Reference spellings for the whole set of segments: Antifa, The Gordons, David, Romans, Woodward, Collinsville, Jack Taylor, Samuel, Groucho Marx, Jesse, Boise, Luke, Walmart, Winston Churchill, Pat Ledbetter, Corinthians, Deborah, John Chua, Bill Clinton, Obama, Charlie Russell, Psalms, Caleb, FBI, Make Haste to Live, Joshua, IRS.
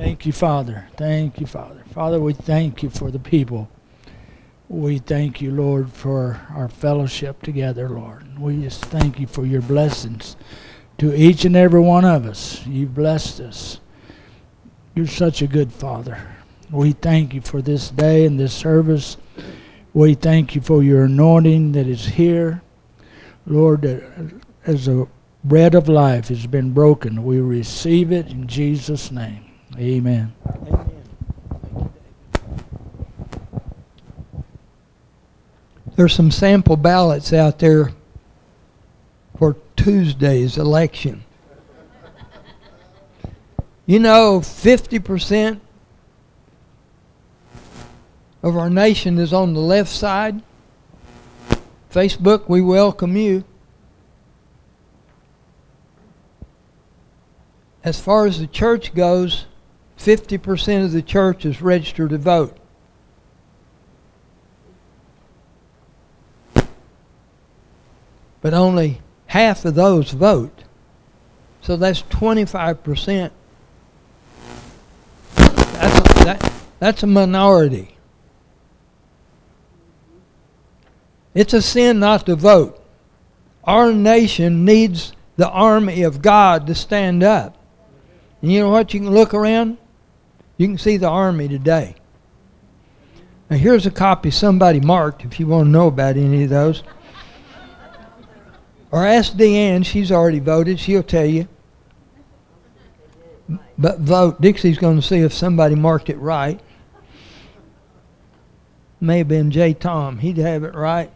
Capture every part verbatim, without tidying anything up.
Thank you, Father. Thank you, Father. Father, we thank you for the people. We thank you, Lord, for our fellowship together, Lord. We just thank you for your blessings to each and every one of us. You've blessed us. You're such a good Father. We thank you for this day and this service. We thank you for your anointing that is here. Lord, as the bread of life has been broken, we receive it in Jesus' name. Amen. Amen. There's some sample ballots out there for Tuesday's election. You know, fifty percent of our nation is on the left side. Facebook, we welcome you. As far as the church goes, fifty percent of the church is registered to vote. But only half of those vote. So that's twenty-five percent. That's a, that, that's a minority. It's a sin not to vote. Our nation needs the army of God to stand up. And you know what? You can look around. You can see the army today. Now here's a copy somebody marked if you want to know about any of those. Or ask Deanne. She's already voted. She'll tell you. But vote. Dixie's going to see if somebody marked it right. May have been J. Tom. He'd have it right.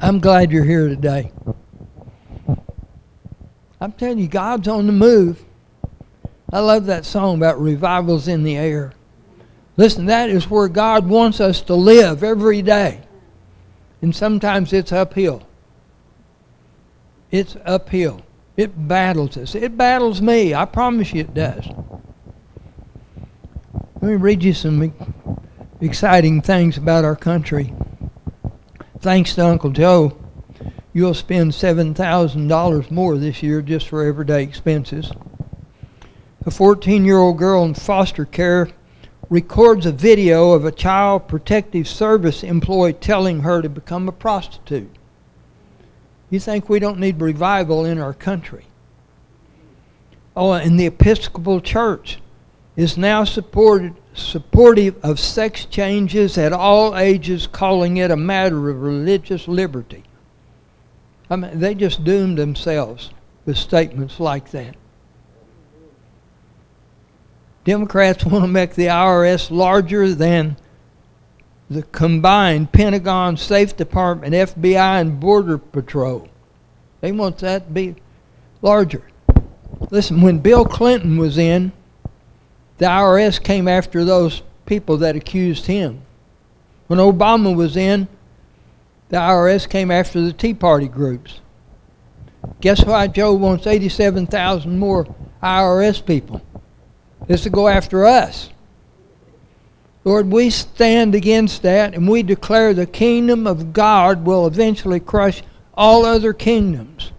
I'm glad you're here today. I'm telling you, God's on the move. I love that song about revivals in the air. Listen, that is where God wants us to live every day. And sometimes it's uphill. It's uphill. It battles us. It battles me. I promise you it does. Let me read you some exciting things about our country. Thanks to Uncle Joe, you'll spend seven thousand dollars more this year just for everyday expenses. A fourteen-year-old girl in foster care records a video of a child protective service employee telling her to become a prostitute. You think we don't need revival in our country? Oh, and the Episcopal Church is now supported supportive of sex changes at all ages, calling it a matter of religious liberty. I mean, they just doomed themselves with statements like that. Democrats want to make the I R S larger than the combined Pentagon, State Department, F B I, and Border Patrol. They want that to be larger. Listen, when Bill Clinton was in, the I R S came after those people that accused him. When Obama was in, the I R S came after the Tea Party groups. Guess why Joe wants eighty-seven thousand more I R S people? It's to go after us. Lord, we stand against that, and we declare the kingdom of God will eventually crush all other kingdoms.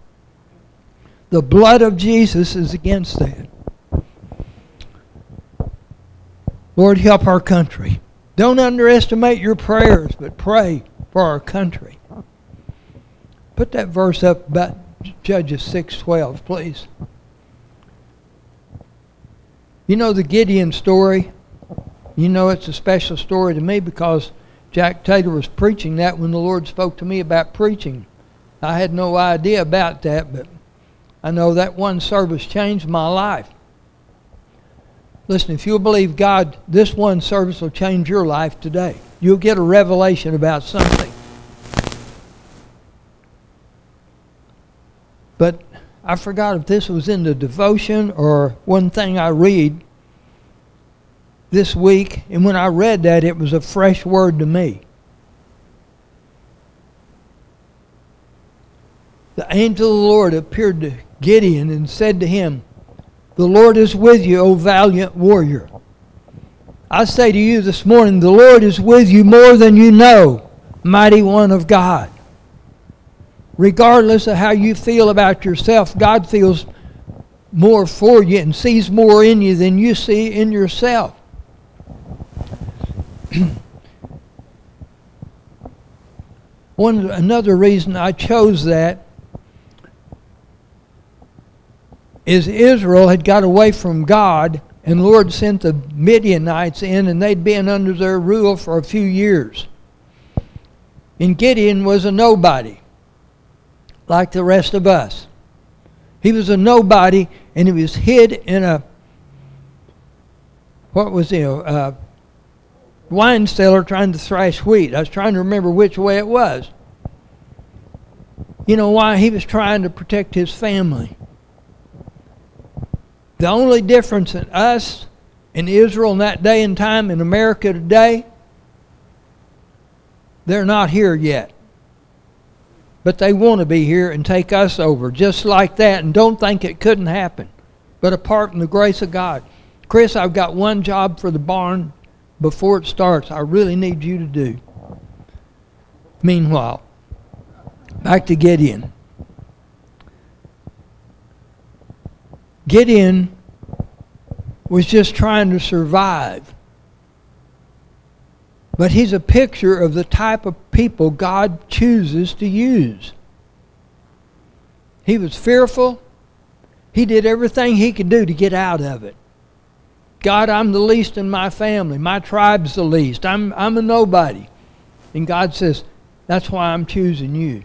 The blood of Jesus is against that. Lord, help our country. Don't underestimate your prayers, but pray for our country. Put that verse up about Judges six twelve, please. You know the Gideon story? You know it's a special story to me because Jack Taylor was preaching that when the Lord spoke to me about preaching. I had no idea about that, but I know that one service changed my life. Listen, if you'll believe God, this one service will change your life today. You'll get a revelation about something. But I forgot if this was in the devotion or one thing I read this week. And when I read that, it was a fresh word to me. The angel of the Lord appeared to Gideon and said to him, "The Lord is with you, O valiant warrior." I say to you this morning, the Lord is with you more than you know, mighty one of God. regardless of how you feel about yourself, God feels more for you and sees more in you than you see in yourself. One another reason I chose that is Israel had got away from God, and the Lord sent the Midianites in, and they'd been under their rule for a few years. And Gideon was a nobody, like the rest of us. He was a nobody, and he was hid in a, what was it, a wine cellar trying to thrash wheat. I was trying to remember which way it was. You know why? He was trying to protect his family. The only difference in us, in Israel in that day and time, in America today, they're not here yet. But they want to be here and take us over just like that, and don't think it couldn't happen. But apart from the grace of God. Chris, I've got one job for the barn before it starts. I really need you to do. Meanwhile, back to Gideon. Gideon was just trying to survive. But he's a picture of the type of people God chooses to use. He was fearful. He did everything he could do to get out of it. God, I'm the least in my family. My tribe's the least. I'm, I'm a nobody. And God says, that's why I'm choosing you.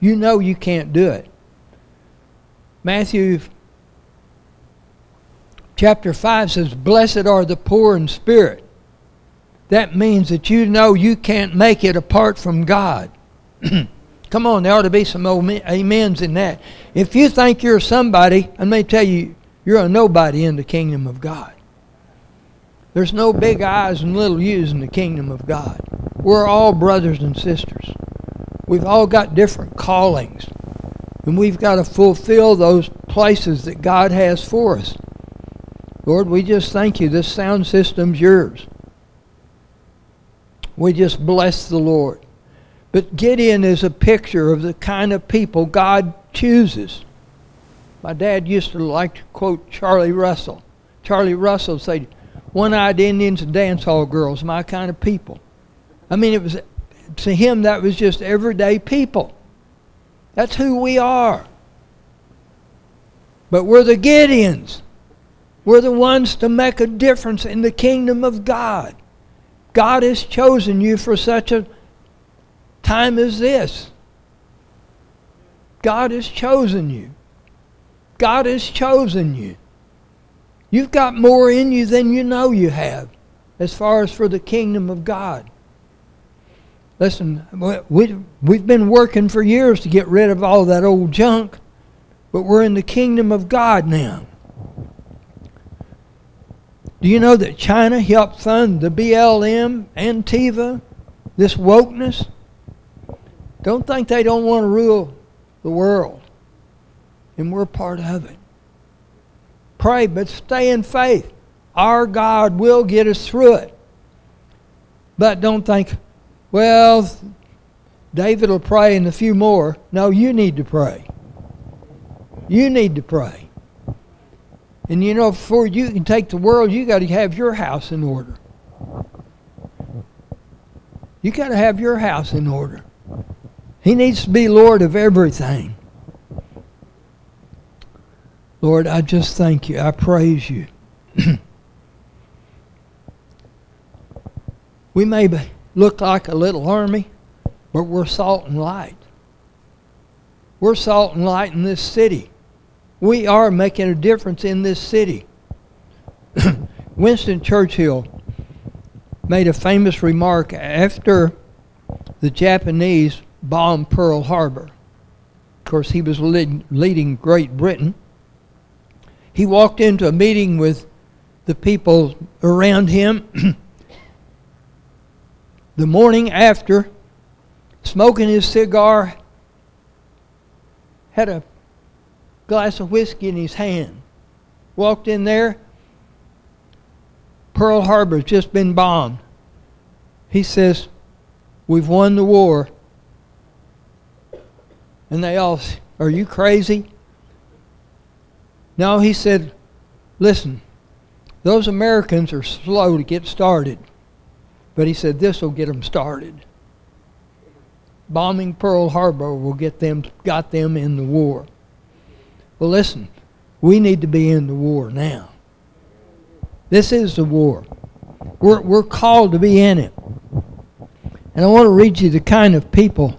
You know you can't do it. Matthew chapter five says, blessed are the poor in spirit. That means that you know you can't make it apart from God. Come on, there ought to be some amens in that. If you think you're somebody, let me tell you, you're a nobody in the kingdom of God. There's no big I's and little U's in the kingdom of God. We're all brothers and sisters. We've all got different callings. And we've got to fulfill those places that God has for us. Lord, we just thank you. This sound system's yours. We just bless the Lord. But Gideon is a picture of the kind of people God chooses. My dad used to like to quote Charlie Russell. Charlie Russell said, one-eyed Indians and dance hall girls, my kind of people. I mean, it was, to him that was just everyday people. That's who we are. But we're the Gideons. We're the ones to make a difference in the kingdom of God. God has chosen you for such a time as this. God has chosen you. God has chosen you. You've got more in you than you know you have as far as for the kingdom of God. Listen, we, we've been working for years to get rid of all that old junk, but we're in the kingdom of God now. Do you know that China helped fund the B L M, Antifa, this wokeness? Don't think they don't want to rule the world. And we're part of it. Pray, but stay in faith. Our God will get us through it. But don't think, well, David will pray and a few more. No, you need to pray. You need to pray. And you know, before you can take the world, you got to have your house in order. You got to have your house in order. He needs to be Lord of everything. Lord, I just thank you. I praise you. We may look like a little army, but we're salt and light. We're salt and light in this city. We are making a difference in this city. Winston Churchill made a famous remark after the Japanese bombed Pearl Harbor. Of course, he was lead, leading Great Britain. He walked into a meeting with the people around him the morning after, smoking his cigar, had a glass of whiskey in his hand. Walked in there. Pearl Harbor's just been bombed. He says, we've won the war. And they all, are you crazy? No, he said, listen, those Americans are slow to get started. But he said, this will get them started. Bombing Pearl Harbor will get them, got them in the war. Well, listen, we need to be in the war now. This is the war. We're, we're called to be in it. And I want to read you the kind of people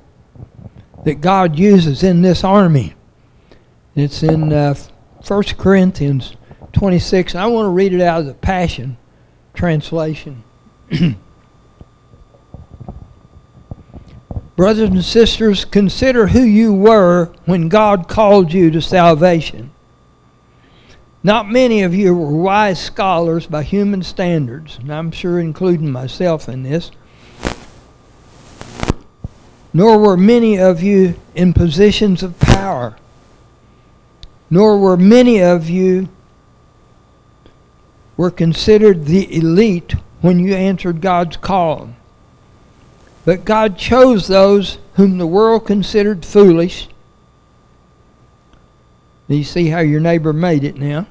that God uses in this army. It's in uh, First Corinthians twenty-six. I want to read it out of the Passion Translation. Brothers and sisters, consider who you were when God called you to salvation. Not many of you were wise scholars by human standards, and I'm sure including myself in this. Nor were many of you in positions of power. Nor were many of you were considered the elite when you answered God's call. But God chose those whom the world considered foolish. You see how your neighbor made it now.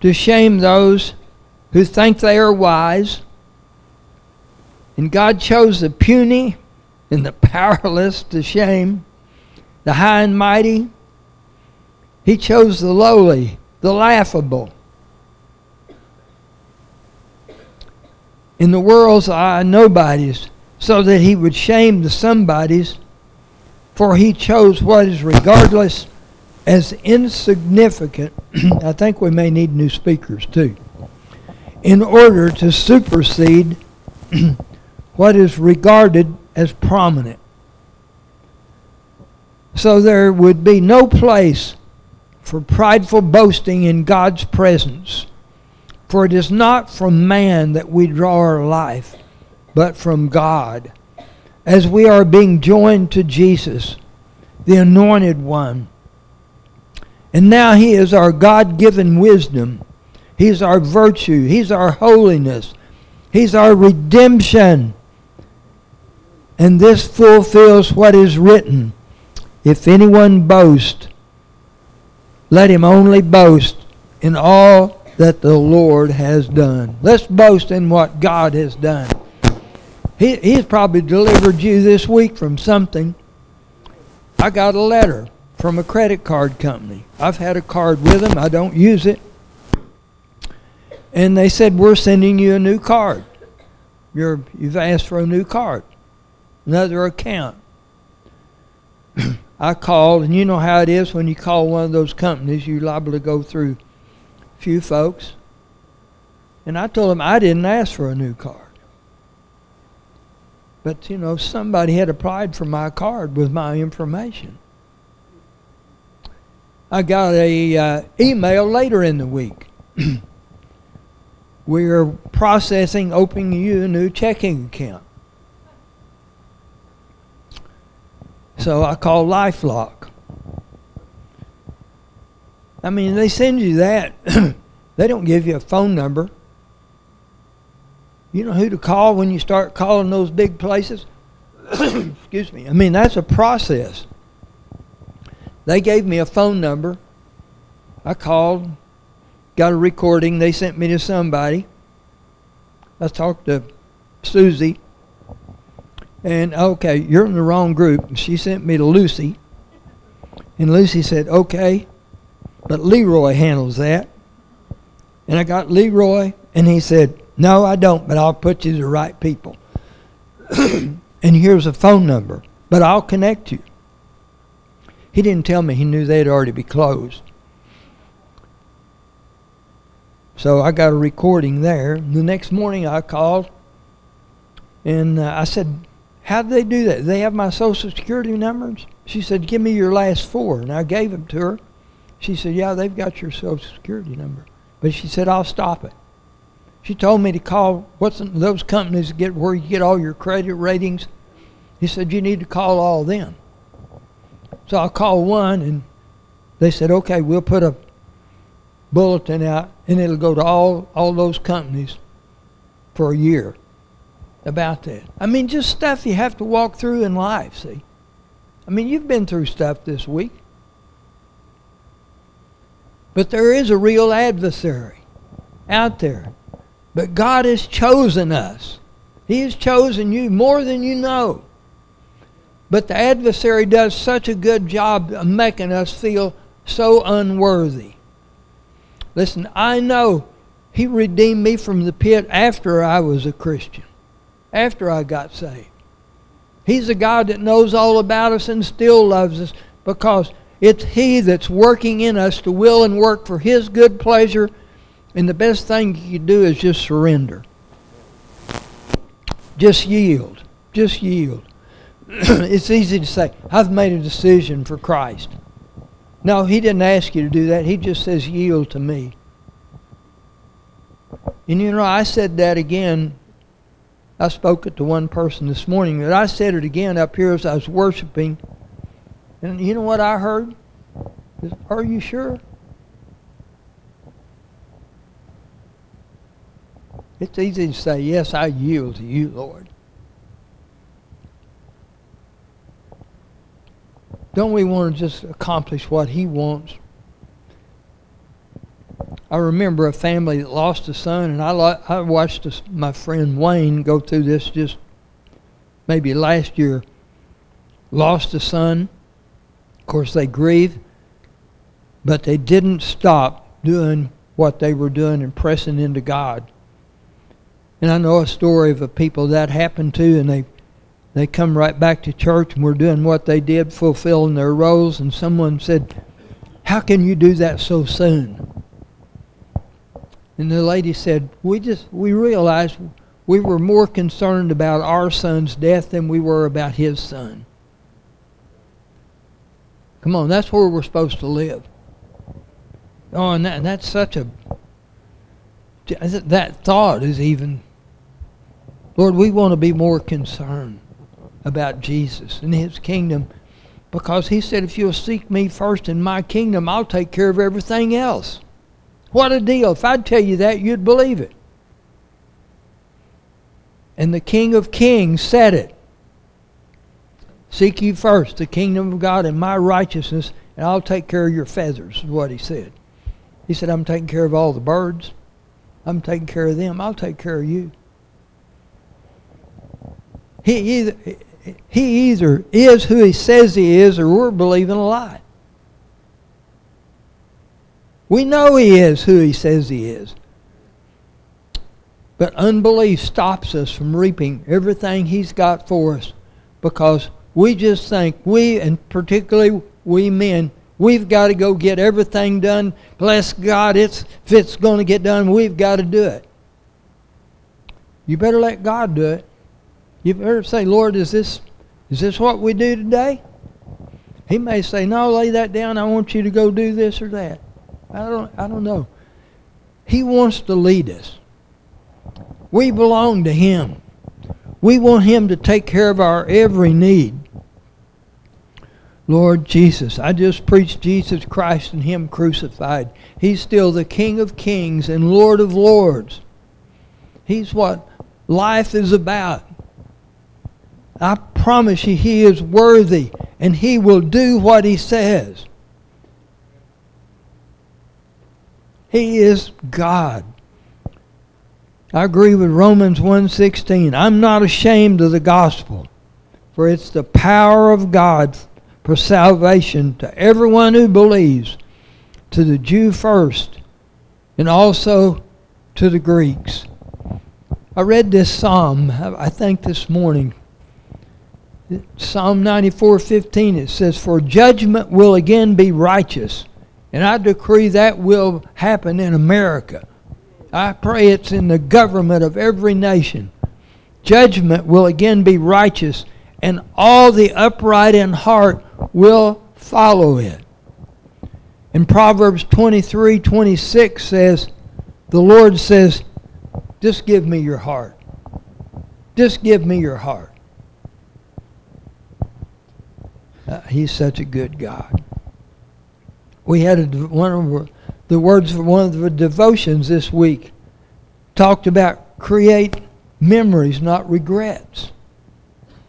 To shame those who think they are wise. And God chose the puny and the powerless to shame, the high and mighty. He chose the lowly, the laughable. In the world's eye, nobodies, so that he would shame the somebodies, for he chose what is regardless as insignificant. I think we may need new speakers too, in order to supersede what is regarded as prominent. So there would be no place for prideful boasting in God's presence, for it is not from man that we draw our life, but from God, as we are being joined to Jesus, the Anointed One. And now he is our God-given wisdom. He's our virtue. He's our holiness. He's our redemption. And this fulfills what is written. If anyone boasts, let him only boast in all that the Lord has done. Let's boast in what God has done. He, he's probably delivered you this week from something. I got a letter from a credit card company. I've had a card with them. I don't use it. And they said, we're sending you a new card. You're, you've asked for a new card, another account. I called, and you know how it is when you call one of those companies, you're liable to go through a few folks. And I told them I didn't ask for a new card. But, you know, somebody had applied for my card with my information. I got an uh, email later in the week. We're processing opening you a new checking account. So I called LifeLock. I mean, they send you that. They don't give you a phone number. You know who to call when you start calling those big places? Excuse me. I mean, that's a process. They gave me a phone number. I called, got a recording. They sent me to somebody. I talked to Susie. And, okay, you're in the wrong group. She sent me to Lucy. And Lucy said, okay, but Leroy handles that. And I got Leroy, and he said, no, I don't, but I'll put you to the right people. And here's a phone number, but I'll connect you. He didn't tell me he knew they'd already be closed. So I got a recording there. The next morning I called, and uh, I said, how did they do that? Do they have my Social Security numbers? She said, give me your last four. And I gave them to her. She said, yeah, they've got your Social Security number. But she said, I'll stop it. She told me to call what's in those companies that get where you get all your credit ratings. He said, you need to call all of them. So I called one, and they said, okay, we'll put a bulletin out, and it'll go to all, all those companies for a year about that. I mean, just stuff you have to walk through in life, see. I mean, you've been through stuff this week. But there is a real adversary out there. But God has chosen us. He has chosen you more than you know. But the adversary does such a good job of making us feel so unworthy. Listen, I know He redeemed me from the pit after I was a Christian, after I got saved. He's a God that knows all about us and still loves us, because it's He that's working in us to will and work for His good pleasure. And the best thing you can do is just surrender. Just yield. Just yield. It's easy to say, I've made a decision for Christ. No, He didn't ask you to do that. He just says, yield to me. And you know, I said that again. I spoke it to one person this morning, but I said it again up here as I was worshiping. And you know what I heard? Are you sure? It's easy to say, yes, I yield to you, Lord. Don't we want to just accomplish what He wants? I remember a family that lost a son, and I, lo- I watched a, my friend Wayne go through this just maybe last year. Lost a son. Of course, they grieved, but they didn't stop doing what they were doing and pressing into God. And I know a story of a people that happened to, and they They come right back to church and we're doing what they did, fulfilling their roles. And someone said, how can you do that so soon? And the lady said, we just, we realized we were more concerned about our son's death than we were about his son. Come on, that's where we're supposed to live. Oh, and, that, and that's such a, that thought is even, Lord, we want to be more concerned about Jesus and His kingdom, because He said, if you'll seek me first in my kingdom, I'll take care of everything else. What a deal. If I'd tell you that, you'd believe it. And the King of Kings said it. Seek ye first the kingdom of God and my righteousness, and I'll take care of your feathers, is what He said. He said, I'm taking care of all the birds. I'm taking care of them. I'll take care of you. He either, he either is who He says He is, or we're believing a lie. We know He is who He says He is. But unbelief stops us from reaping everything He's got for us, because we just think, we, and particularly we men, we've got to go get everything done. Bless God, it's, if it's going to get done, we've got to do it. You better let God do it. You better say, Lord, is this is this what we do today? He may say, no, lay that down. I want you to go do this or that. I don't, I don't know. He wants to lead us. We belong to Him. We want Him to take care of our every need. Lord Jesus, I just preached Jesus Christ and Him crucified. He's still the King of Kings and Lord of Lords. He's what life is about. I promise you, He is worthy, and He will do what He says. He is God. I agree with Romans one sixteen. I'm not ashamed of the gospel, for it's the power of God for salvation to everyone who believes, to the Jew first, and also to the Greeks. I read this psalm, I think this morning, Psalm ninety-four fifteen, it says, for judgment will again be righteous. And I decree that will happen in America. I pray it's in the government of every nation. Judgment will again be righteous, and all the upright in heart will follow it. And Proverbs twenty-three twenty-six says, the Lord says, just give me your heart. Just give me your heart. Uh, he's such a good God. We had a, one of the words for one of the devotions this week talked about create memories, not regrets.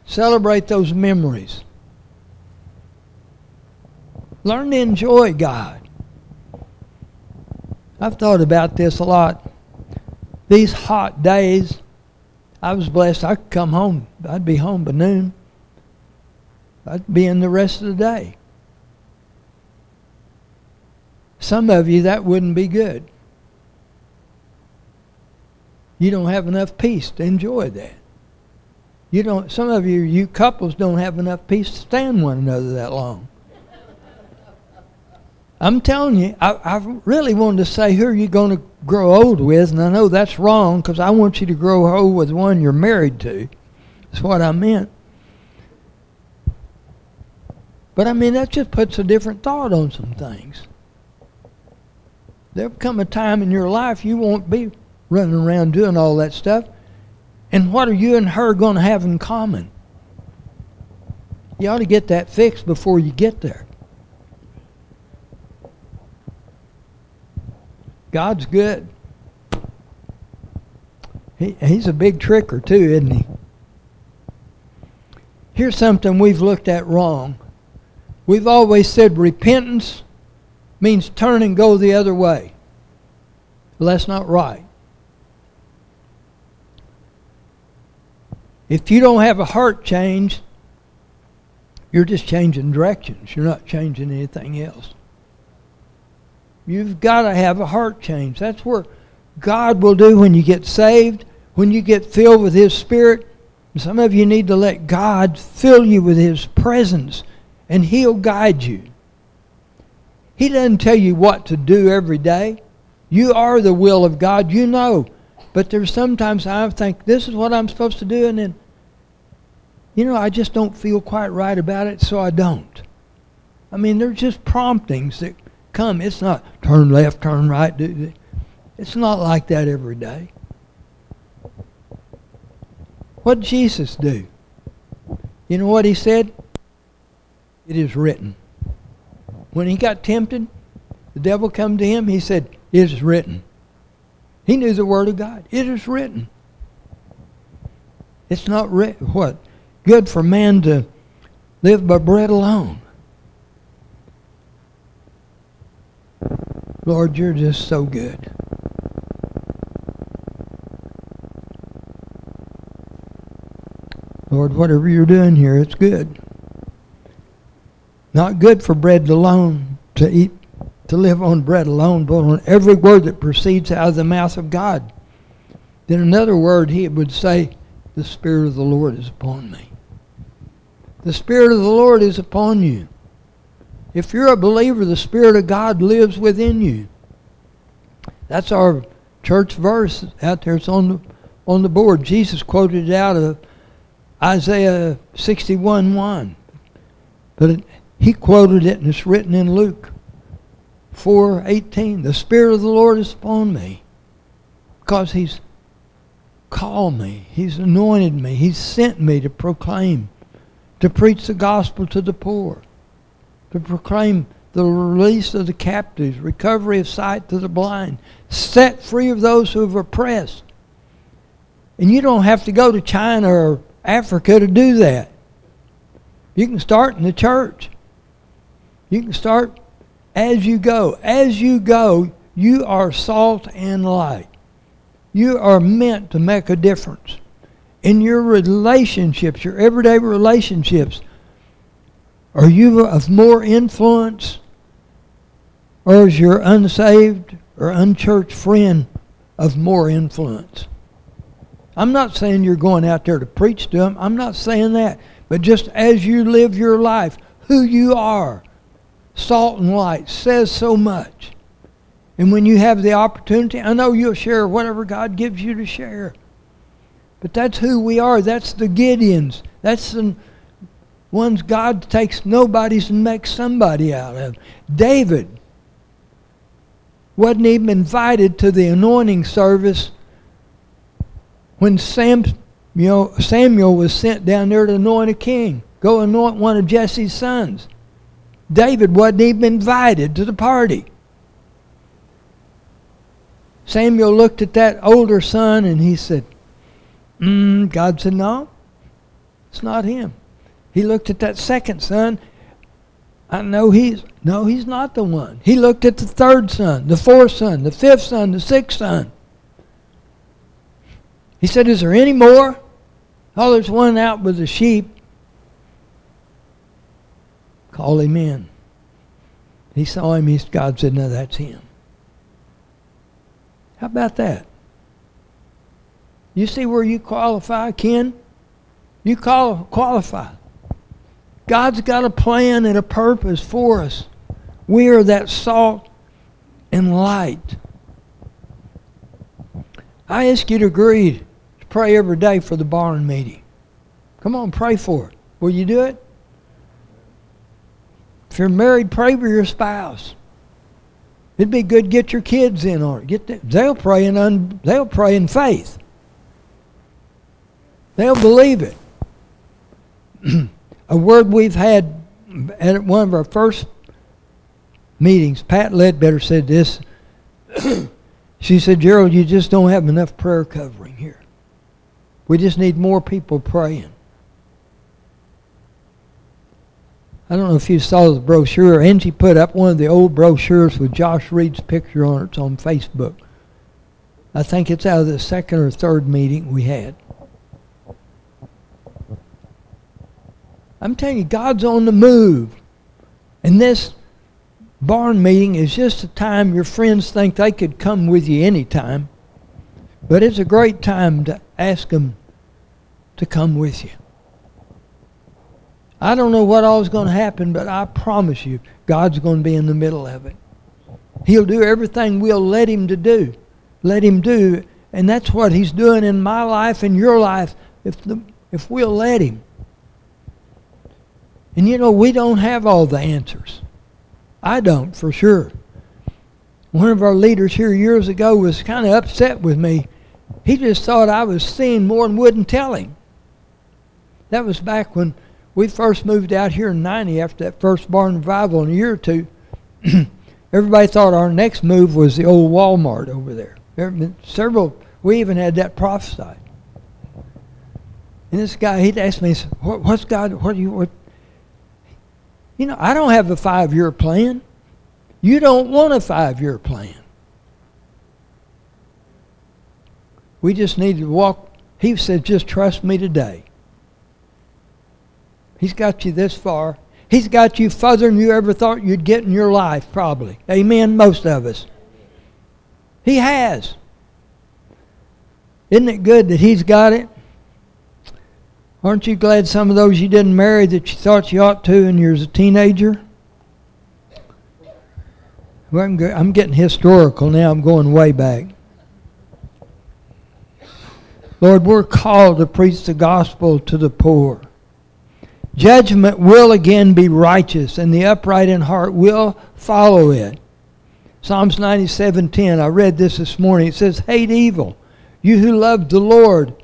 Celebrate those memories. Learn to enjoy God. I've thought about this a lot. These hot days, I was blessed. I could come home. I'd be home by noon. I'd be in the rest of the day. Some of you, that wouldn't be good. You don't have enough peace to enjoy that. You don't. Some of you, you couples, don't have enough peace to stand one another that long. I'm telling you, I, I really wanted to say, who are you going to grow old with? And I know that's wrong, because I want you to grow old with one you're married to. That's what I meant. But I mean, that just puts a different thought on some things. There'll come a time in your life you won't be running around doing all that stuff. And what are you and her going to have in common? You ought to get that fixed before you get there. God's good. He, he's a big tricker too, isn't he? Here's something we've looked at wrong. We've always said repentance means turn and go the other way. Well, that's not right. If you don't have a heart change, you're just changing directions. You're not changing anything else. You've got to have a heart change. That's what God will do when you get saved, when you get filled with His Spirit. Some of you need to let God fill you with His presence, and He'll guide you. He doesn't tell you what to do every day. You are the will of God, you know. But there's sometimes I think, this is what I'm supposed to do, and then, you know, I just don't feel quite right about it, so I don't. I mean, they're just promptings that come. It's not turn left, turn right. Do this. It's not like that every day. What did Jesus do? You know what He said? It is written. When He got tempted, the devil come to Him, He said, it is written. He knew the Word of God. It is written. It's not writ- what? Good for man to live by bread alone. Lord, you're just so good. Lord, whatever you're doing here, it's good. Not good for bread alone, to eat, to live on bread alone, but on every word that proceeds out of the mouth of God. Then another word He would say, the Spirit of the Lord is upon me. The Spirit of the Lord is upon you. If you're a believer, the Spirit of God lives within you. That's our church verse out there. It's on the, on the board. Jesus quoted it out of Isaiah sixty-one one. But it, He quoted it, and it's written in Luke four eighteen. The Spirit of the Lord is upon me, because He's called me. He's anointed me. He's sent me to proclaim, to preach the gospel to the poor, to proclaim the release of the captives, recovery of sight to the blind, set free of those who have oppressed. And you don't have to go to China or Africa to do that. You can start in the church. You can start as you go. As you go, you are salt and light. You are meant to make a difference. In your relationships, your everyday relationships, are you of more influence, or is your unsaved or unchurched friend of more influence? I'm not saying you're going out there to preach to them. I'm not saying that. But just as you live your life, who you are, salt and light, says so much. And when you have the opportunity, I know you'll share whatever God gives you to share. But that's who we are. That's the Gideons. That's the ones God takes nobodies and makes somebody out of. David wasn't even invited to the anointing service when Sam, you know, Samuel was sent down there to anoint a king. Go anoint one of Jesse's sons. David wasn't even invited to the party. Samuel looked at that older son and he said, mm, God said, no, it's not him. He looked at that second son. I know he's, no, he's not the one. He looked at the third son, the fourth son, the fifth son, the sixth son. He said, is there any more? Oh, there's one out with the sheep. Call him in. He saw him. He, God said, no, that's him. How about that? You see where you qualify, Ken? You call, qualify. God's got a plan and a purpose for us. We are that salt and light. I ask you to agree to pray every day for the barn meeting. Come on, pray for it. Will you do it? If you're married, pray for your spouse. It'd be good to get your kids in on it. Get them. They'll pray in un, they'll pray in faith. They'll believe it. A word we've had at one of our first meetings, Pat Ledbetter said this. She said, Gerald, you just don't have enough prayer covering here. We just need more people praying. I don't know if you saw the brochure. Angie put up one of the old brochures with Josh Reed's picture on it. It's on Facebook. I think it's out of the second or third meeting we had. I'm telling you, God's on the move. And this barn meeting is just a time your friends think they could come with you anytime. But it's a great time to ask them to come with you. I don't know what all is going to happen, but I promise you, God's going to be in the middle of it. He'll do everything we'll let him to do. Let him do. And that's what he's doing in my life and your life, if the, if we'll let him. And you know, we don't have all the answers. I don't, for sure. One of our leaders here years ago was kind of upset with me. He just thought I was seeing more and wouldn't tell him. That was back when we first moved out here in ninety after that first barn revival in a year or two. Everybody thought our next move was the old Walmart over there. There have been several, we even had that prophesied. And this guy, he'd ask me, what, what's God, what do you, what, You know, I don't have a five-year plan. You don't want a five-year plan. We just need to walk. He said, just trust me today. He's got you this far. He's got you further than you ever thought you'd get in your life, probably. Amen, most of us. He has. Isn't it good that he's got it? Aren't you glad some of those you didn't marry that you thought you ought to and you was a teenager? Well, I'm, go- I'm getting historical now. I'm going way back. Lord, we're called to preach the gospel to the poor. Judgment will again be righteous, and the upright in heart will follow it. Psalms ninety-seven ten, I read this this morning. It says, hate evil, you who love the Lord.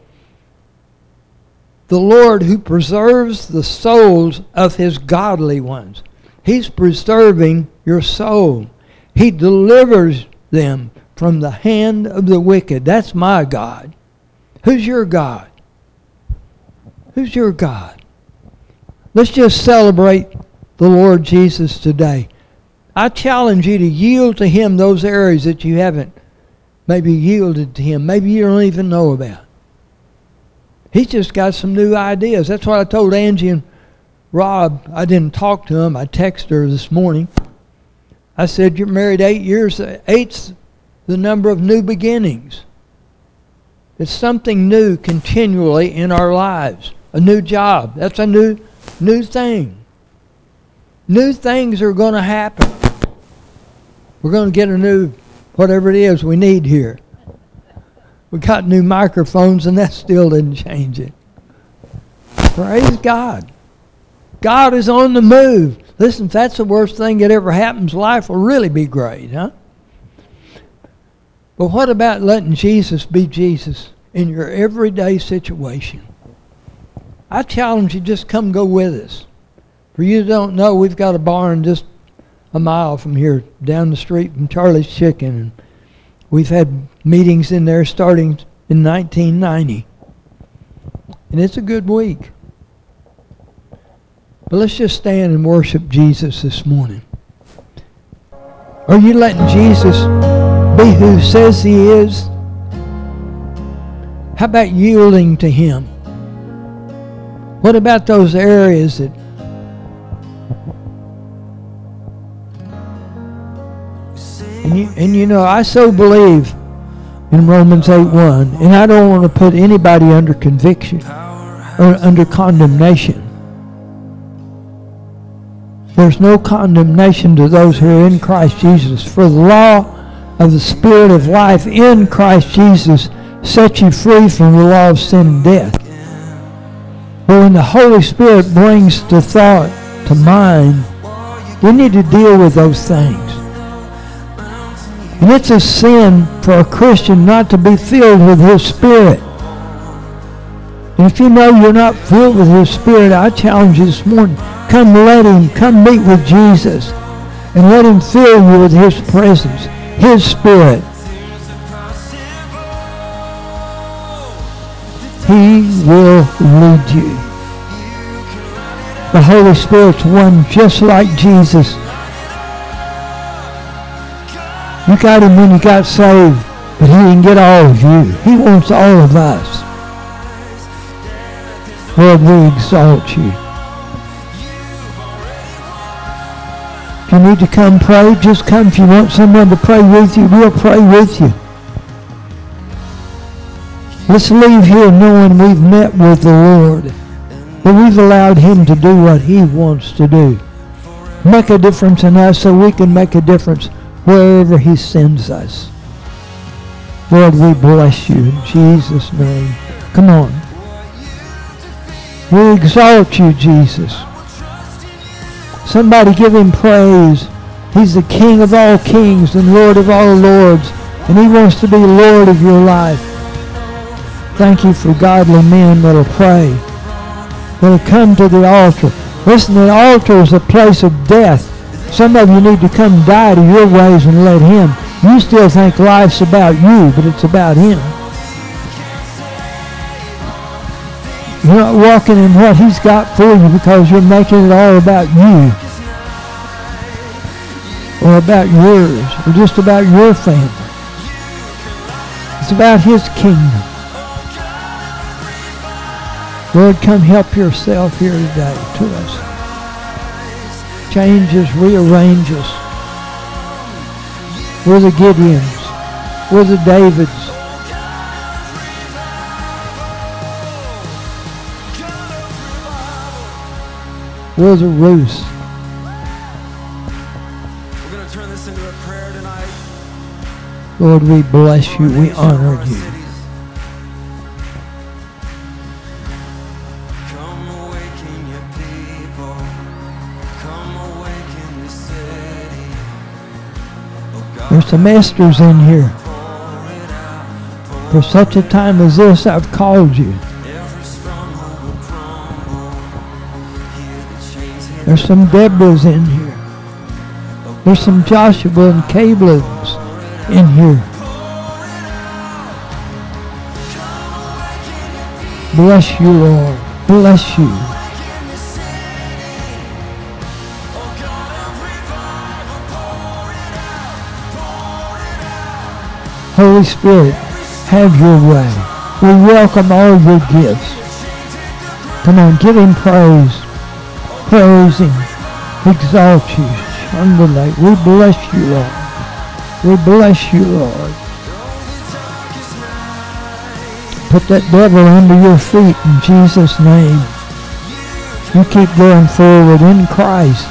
The Lord who preserves the souls of his godly ones. He's preserving your soul. He delivers them from the hand of the wicked. That's my God. Who's your God? Who's your God? Let's just celebrate the Lord Jesus today. I challenge you to yield to him those areas that you haven't maybe yielded to him. Maybe you don't even know about. He's just got some new ideas. That's what I told Angie and Rob. I didn't talk to him. I texted her this morning. I said, you're married eight years. Eight's the number of new beginnings. It's something new continually in our lives. A new job. That's a new, new thing. New things are going to happen. We're going to get a new whatever it is we need here. We got new microphones, and that still didn't change it. Praise God. God is on the move. Listen, if that's the worst thing that ever happens, life will really be great, huh? But what about letting Jesus be Jesus in your everyday situation? I challenge you, just come go with us. For you don't know, we've got a barn just a mile from here, down the street from Charlie's Chicken. We've had meetings in there starting in nineteen ninety. And it's a good week. But let's just stand and worship Jesus this morning. Are you letting Jesus be who he says he is? How about yielding to him? What about those areas that And you, and you know, I so believe in Romans eight one, and I don't want to put anybody under conviction or under condemnation. There's no condemnation to those who are in Christ Jesus. For the law of the Spirit of life in Christ Jesus sets you free from the law of sin and death. But when the Holy Spirit brings the thought to mind, we need to deal with those things. And it's a sin for a Christian not to be filled with his Spirit. And if you know you're not filled with his Spirit, I challenge you this morning, come let him, come meet with Jesus. And let him fill you with his presence, his Spirit. He will lead you. The Holy Spirit's one just like Jesus. You got him when you got saved, but he didn't get all of you. He wants all of us. Lord, we exalt you. If you need to come pray, just come. If you want someone to pray with you, we'll pray with you. Let's leave here knowing we've met with the Lord, that we've allowed him to do what he wants to do. Make a difference in us so we can make a difference wherever he sends us. Lord, we bless you in Jesus' name. Come on. We exalt you, Jesus. Somebody give him praise. He's the King of all kings and Lord of all lords, and he wants to be Lord of your life. Thank you for godly men that'll pray, that'll come to the altar. Listen, the altar is a place of death. Some of you need to come die to your ways and let him. You still think life's about you, but it's about him. You're not walking in what he's got for you because you're making it all about you. Or about yours. Or just about your family. It's about his kingdom. Lord, come help yourself here today to us. Change us, rearrange us. We're the Gideons. We're the Davids. We're the Ruths. We're going to turn this into a prayer tonight. Lord, we bless you. We honor you. There's some Esther's in here. For such a time as this, I've called you. There's some Deborah's in here. There's some Joshua and Caleb's in here. Bless you, Lord. Bless you. Holy Spirit, have your way. We welcome all your gifts. Come on, give him praise. Praise him. Exalt you. We bless you, Lord. We bless you, Lord. Put that devil under your feet in Jesus' name. You keep going forward in Christ.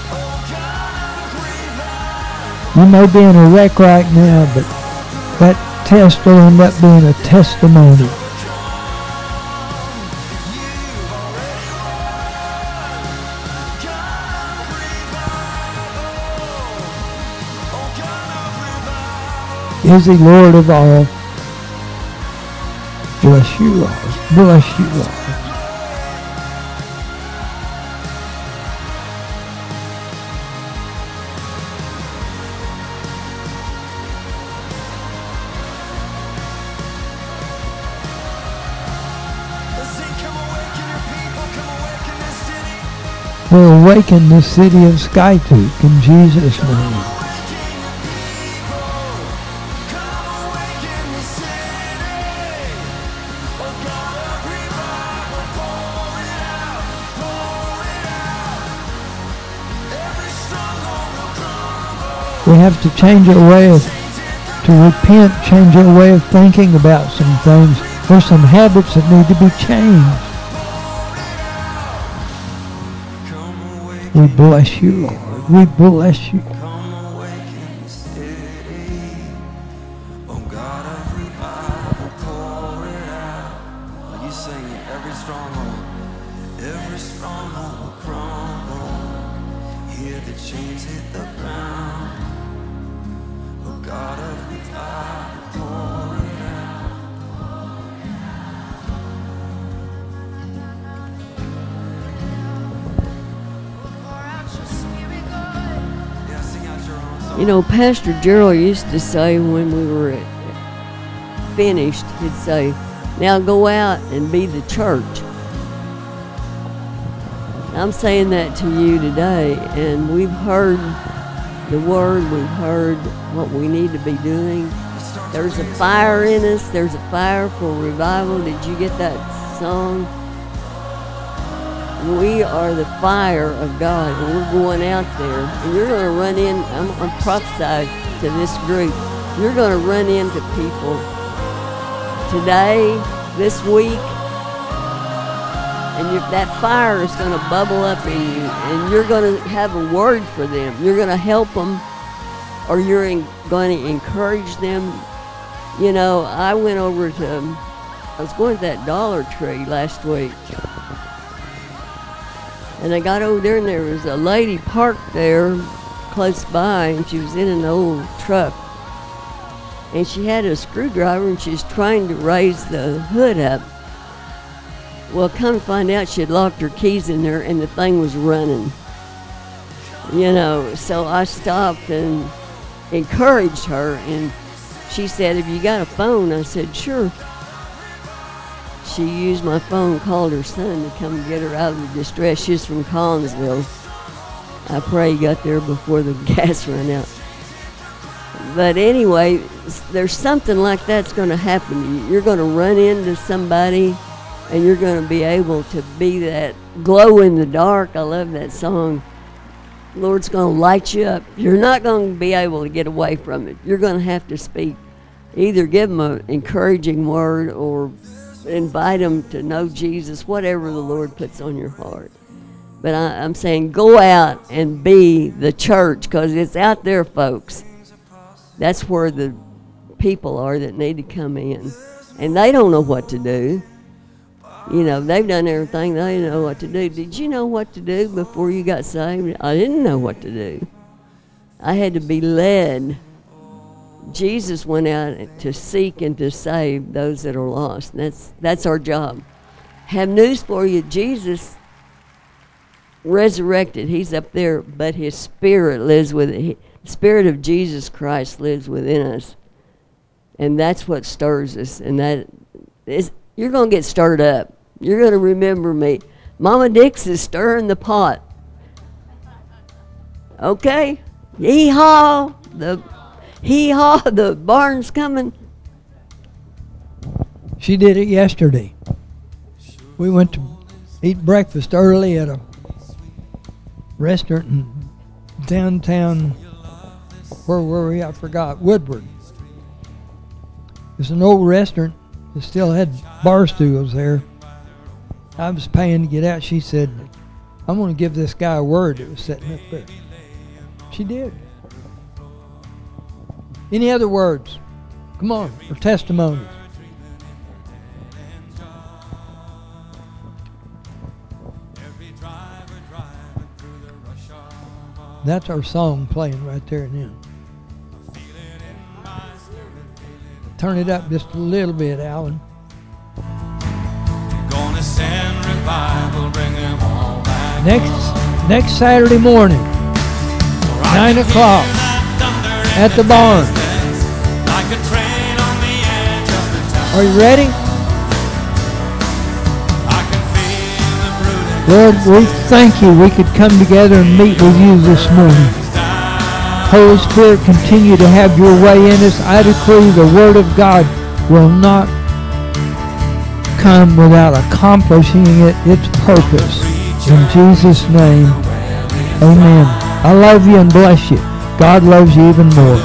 You may be in a wreck right now, but that test will end up being a testimony. Is he Lord of all? Bless you, Lord. Bless you, Lord. will awaken the city of Skiatook in Jesus' name. We have to change our way of, to repent, change our way of thinking about some things. There's some habits that need to be changed. We bless you, Lord. We bless you. You know, Pastor Gerald used to say when we were finished, he'd say, now go out and be the church. I'm saying that to you today, and we've heard the word, we've heard what we need to be doing. There's a fire in us, there's a fire for revival. Did you get that song? We are the fire of God, and we're going out there, and you're going to run in, I'm, I'm prophesied to this group, you're going to run into people today, this week, and you, that fire is going to bubble up in you, and you're going to have a word for them. You're going to help them, or you're in, going to encourage them. You know, I went over to, I was going to that Dollar Tree last week, and I got over there, and there was a lady parked there close by, and she was in an old truck. And she had a screwdriver, and she's trying to raise the hood up. Well, come to find out, she had locked her keys in there, and the thing was running. You know, so I stopped and encouraged her, and she said, have you got a phone? I said, sure. She used my phone, called her son to come get her out of the distress. She's from Collinsville. I pray he got there before the gas ran out. But anyway, there's something like that's going to happen to you. You're going to run into somebody, and you're going to be able to be that glow in the dark. I love that song. The Lord's going to light you up. You're not going to be able to get away from it. You're going to have to speak. Either give them an encouraging word or invite them to know Jesus, whatever the Lord puts on your heart. But I, I'm saying go out and be the church, because it's out there, folks. That's where the people are that need to come in. And they don't know what to do. You know, they've done everything. They know what to do. Did you know what to do before you got saved? I didn't know what to do. I had to be led. Jesus went out to seek and to save those that are lost. That's that's our job. Have news for you. Jesus resurrected. He's up there, but his spirit lives with it. The spirit of Jesus Christ lives within us. And that's what stirs us. And that is, you're going to get stirred up. You're going to remember me. Mama Dix is stirring the pot. Okay? Yee-haw! The... Hee-haw, the barn's coming. She did it yesterday. We went to eat breakfast early at a restaurant in downtown, where were we? I forgot, Woodward. It's an old restaurant that still had bar stools there. I was paying to get out. She said, I'm going to give this guy a word that was sitting up there. She did. Any other words? Come on, or testimonies. That's our song playing right there now. Turn it up just a little bit, Alan. Next, next Saturday morning, nine o'clock at the barn. Are you ready? Lord, we thank you we could come together and meet with you this morning. Holy Spirit, continue to have your way in us. I decree the Word of God will not come without accomplishing it, its purpose. In Jesus' name, amen. I love you and bless you. God loves you even more.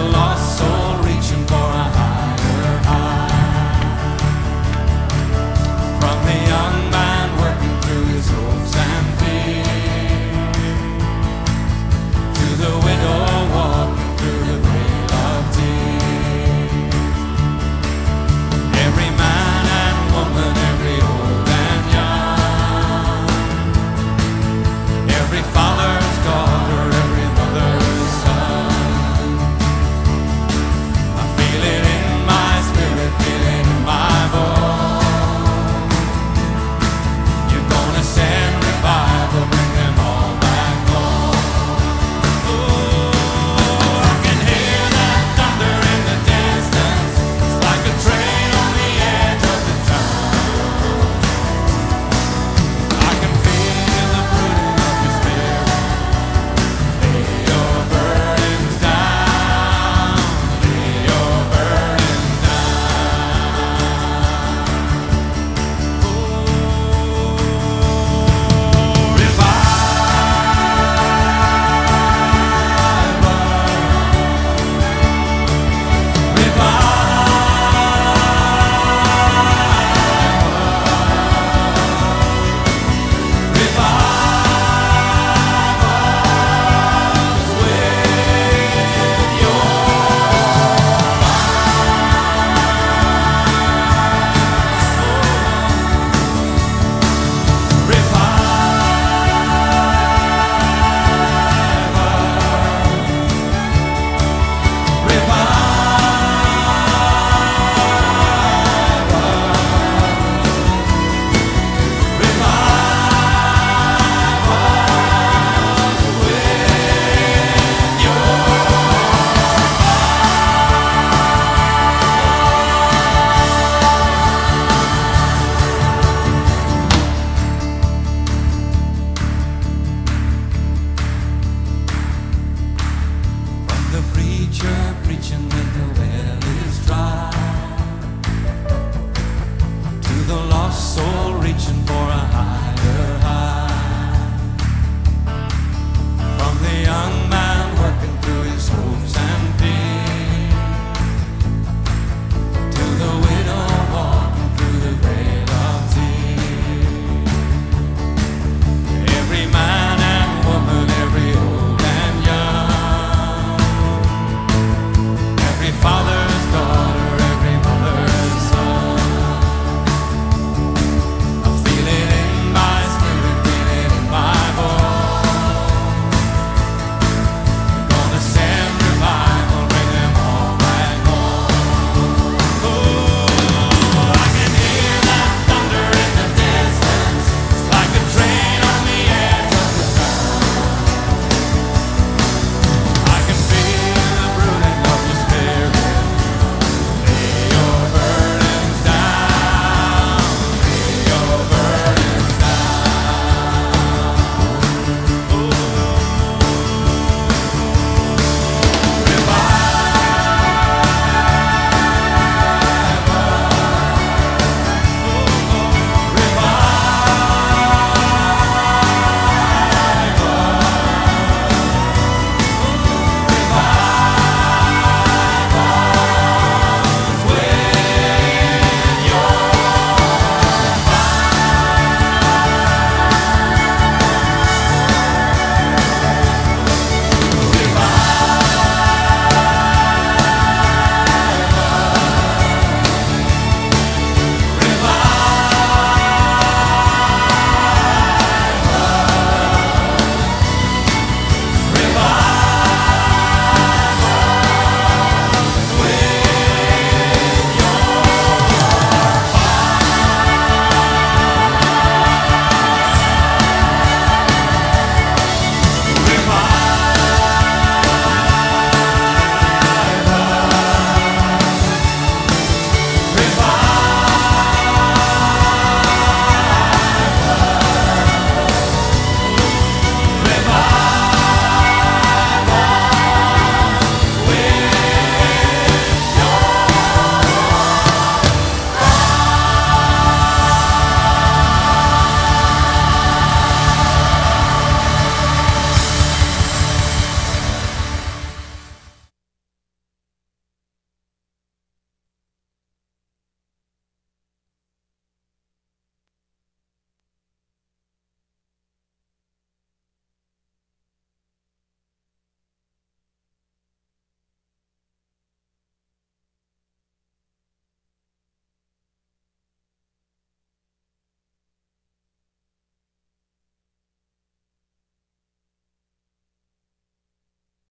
Preaching